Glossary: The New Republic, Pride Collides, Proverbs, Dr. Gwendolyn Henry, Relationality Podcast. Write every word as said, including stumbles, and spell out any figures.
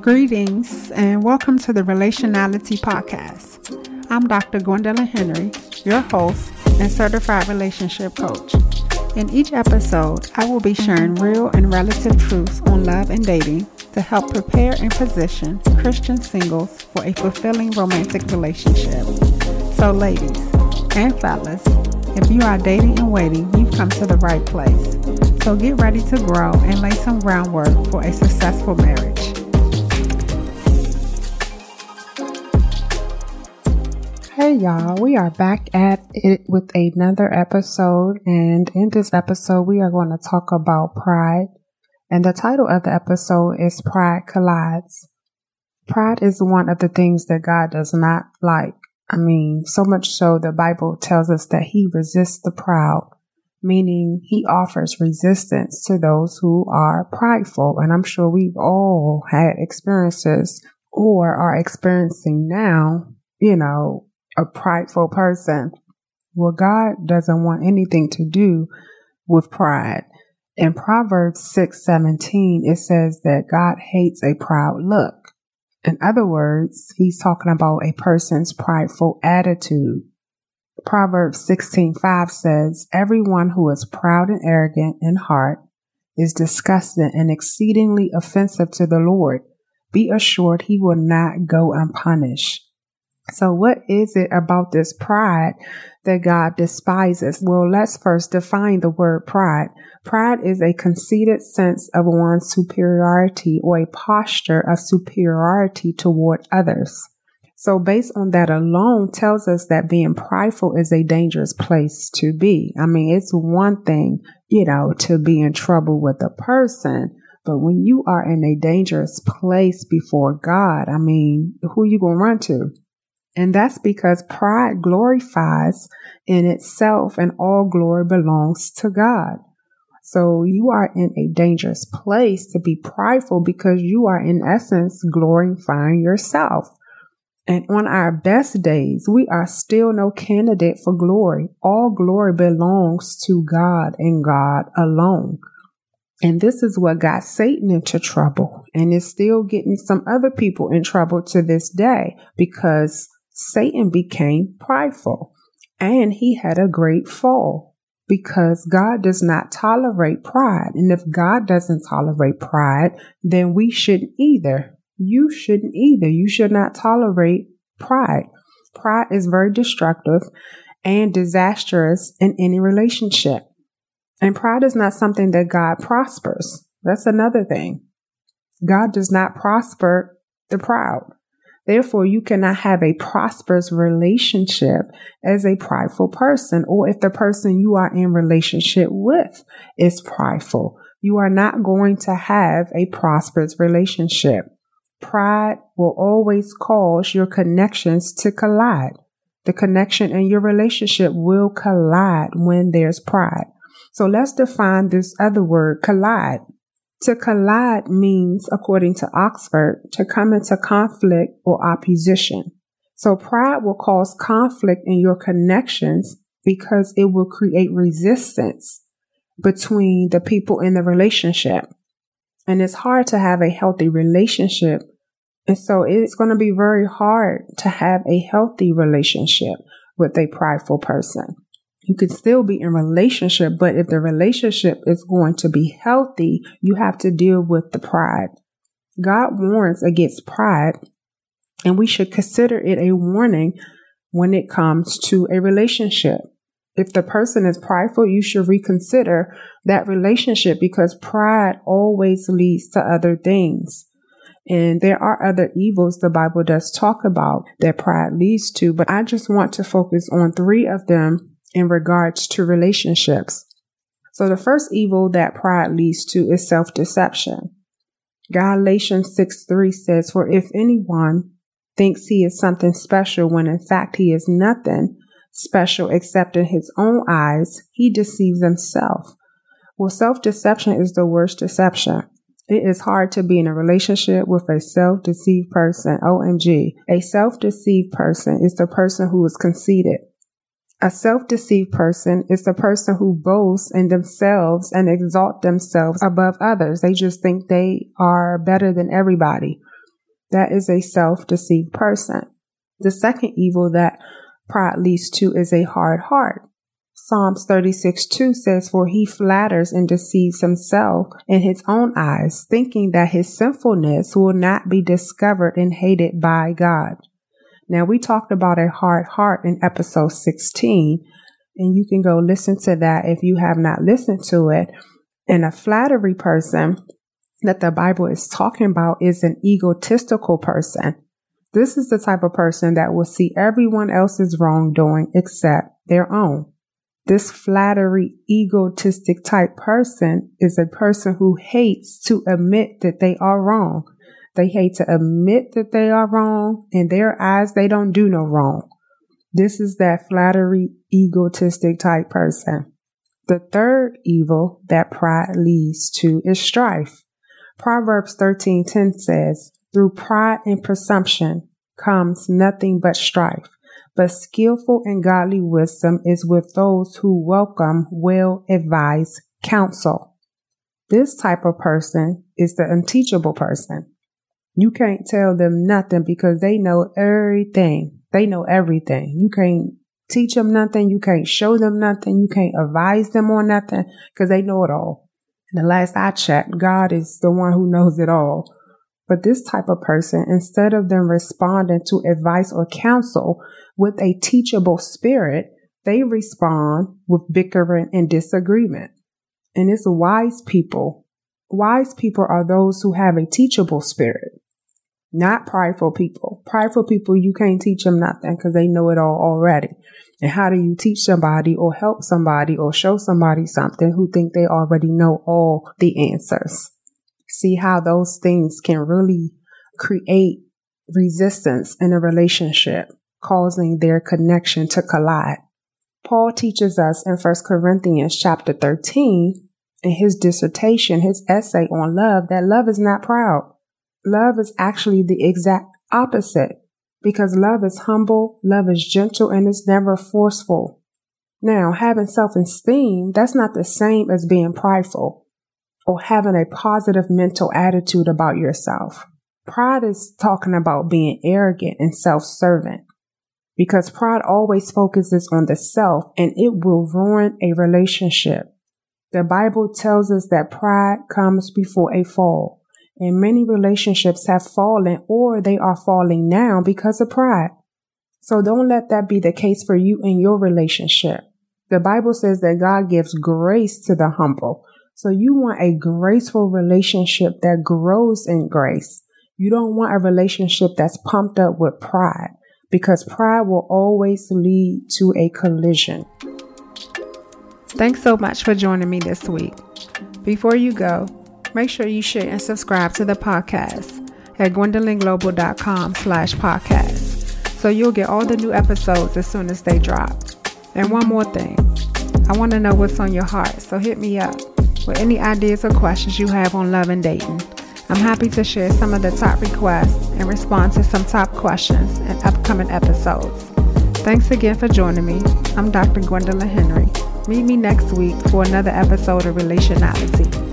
Greetings and welcome to the Relationality Podcast. I'm Doctor Gwendolyn Henry, your host and certified relationship coach. In each episode, I will be sharing real and relative truths on love and dating to help prepare and position Christian singles for a fulfilling romantic relationship. So ladies and fellas, if you are dating and waiting, you've come to the right place. So get ready to grow and lay some groundwork for a successful marriage. Hey y'all, we are back at it with another episode, and in this episode we are going to talk about pride, and the title of the episode is Pride Collides. Pride is one of the things that God does not like. I mean, so much so the Bible tells us that He resists the proud, meaning He offers resistance to those who are prideful, and I'm sure we've all had experiences or are experiencing now, you know, a prideful person. Well, God doesn't want anything to do with pride. In Proverbs six seventeen, it says that God hates a proud look. In other words, He's talking about a person's prideful attitude. Proverbs sixteen five says, "Everyone who is proud and arrogant in heart is disgusting and exceedingly offensive to the Lord. Be assured He will not go unpunished." So what is it about this pride that God despises? Well, let's first define the word pride. Pride is a conceited sense of one's superiority or a posture of superiority toward others. So based on that alone tells us that being prideful is a dangerous place to be. I mean, it's one thing, you know, to be in trouble with a person, but when you are in a dangerous place before God, I mean, who are you going to run to? And that's because pride glorifies in itself, and all glory belongs to God. So you are in a dangerous place to be prideful because you are in essence glorifying yourself. And on our best days, we are still no candidate for glory. All glory belongs to God and God alone. And this is what got Satan into trouble, and is still getting some other people in trouble to this day, because Satan became prideful and he had a great fall, because God does not tolerate pride. And if God doesn't tolerate pride, then we shouldn't either. You shouldn't either. You should not tolerate pride. Pride is very destructive and disastrous in any relationship. And pride is not something that God prospers. That's another thing. God does not prosper the proud. Therefore, you cannot have a prosperous relationship as a prideful person, or if the person you are in relationship with is prideful. You are not going to have a prosperous relationship. Pride will always cause your connections to collide. The connection in your relationship will collide when there's pride. So let's define this other word, collide. To collide means, according to Oxford, to come into conflict or opposition. So pride will cause conflict in your connections because it will create resistance between the people in the relationship. And it's hard to have a healthy relationship. And so it's going to be very hard to have a healthy relationship with a prideful person. You could still be in relationship, but if the relationship is going to be healthy, you have to deal with the pride. God warns against pride, and we should consider it a warning when it comes to a relationship. If the person is prideful, you should reconsider that relationship, because pride always leads to other things. And there are other evils the Bible does talk about that pride leads to, but I just want to focus on three of them in regards to relationships. So the first evil that pride leads to is self-deception. Galatians six three says, "For if anyone thinks he is something special when in fact he is nothing special except in his own eyes, he deceives himself." Well, self-deception is the worst deception. It is hard to be in a relationship with a self-deceived person. O M G. A self-deceived person is the person who is conceited. A self-deceived person is the person who boasts in themselves and exalt themselves above others. They just think they are better than everybody. That is a self-deceived person. The second evil that pride leads to is a hard heart. Psalms thirty-six two says, "For he flatters and deceives himself in his own eyes, thinking that his sinfulness will not be discovered and hated by God." Now, we talked about a hard heart in episode sixteen, and you can go listen to that if you have not listened to it. And a flattery person that the Bible is talking about is an egotistical person. This is the type of person that will see everyone else's wrongdoing except their own. This flattery, egotistic type person is a person who hates to admit that they are wrong. They hate to admit that they are wrong. In their eyes, they don't do no wrong. This is that flattery, egotistic type person. The third evil that pride leads to is strife. Proverbs thirteen ten says, "Through pride and presumption comes nothing but strife, but skillful and godly wisdom is with those who welcome well-advised counsel." This type of person is the unteachable person. You can't tell them nothing because they know everything. They know everything. You can't teach them nothing. You can't show them nothing. You can't advise them on nothing because they know it all. And the last I checked, God is the one who knows it all. But this type of person, instead of them responding to advice or counsel with a teachable spirit, they respond with bickering and disagreement. And it's wise people. Wise people are those who have a teachable spirit. Not prideful people. Prideful people, you can't teach them nothing because they know it all already. And how do you teach somebody or help somebody or show somebody something who think they already know all the answers? See how those things can really create resistance in a relationship, causing their connection to collide. Paul teaches us in First Corinthians chapter thirteen, in his dissertation, his essay on love, that love is not proud. Love is actually the exact opposite, because love is humble, love is gentle, and it's never forceful. Now, having self-esteem, that's not the same as being prideful or having a positive mental attitude about yourself. Pride is talking about being arrogant and self-serving, because pride always focuses on the self and it will ruin a relationship. The Bible tells us that pride comes before a fall, and many relationships have fallen or they are falling now because of pride. So don't let that be the case for you in your relationship. The Bible says that God gives grace to the humble. So you want a graceful relationship that grows in grace. You don't want a relationship that's pumped up with pride, because pride will always lead to a collision. Thanks so much for joining me this week. Before you go, make sure you share and subscribe to the podcast at Gwendolyn Global dot com slash podcast, so you'll get all the new episodes as soon as they drop. And one more thing, I want to know what's on your heart, so hit me up with any ideas or questions you have on love and dating. I'm happy to share some of the top requests and respond to some top questions in upcoming episodes. Thanks again for joining me. I'm Doctor Gwendolyn Henry. Meet me next week for another episode of Relationality.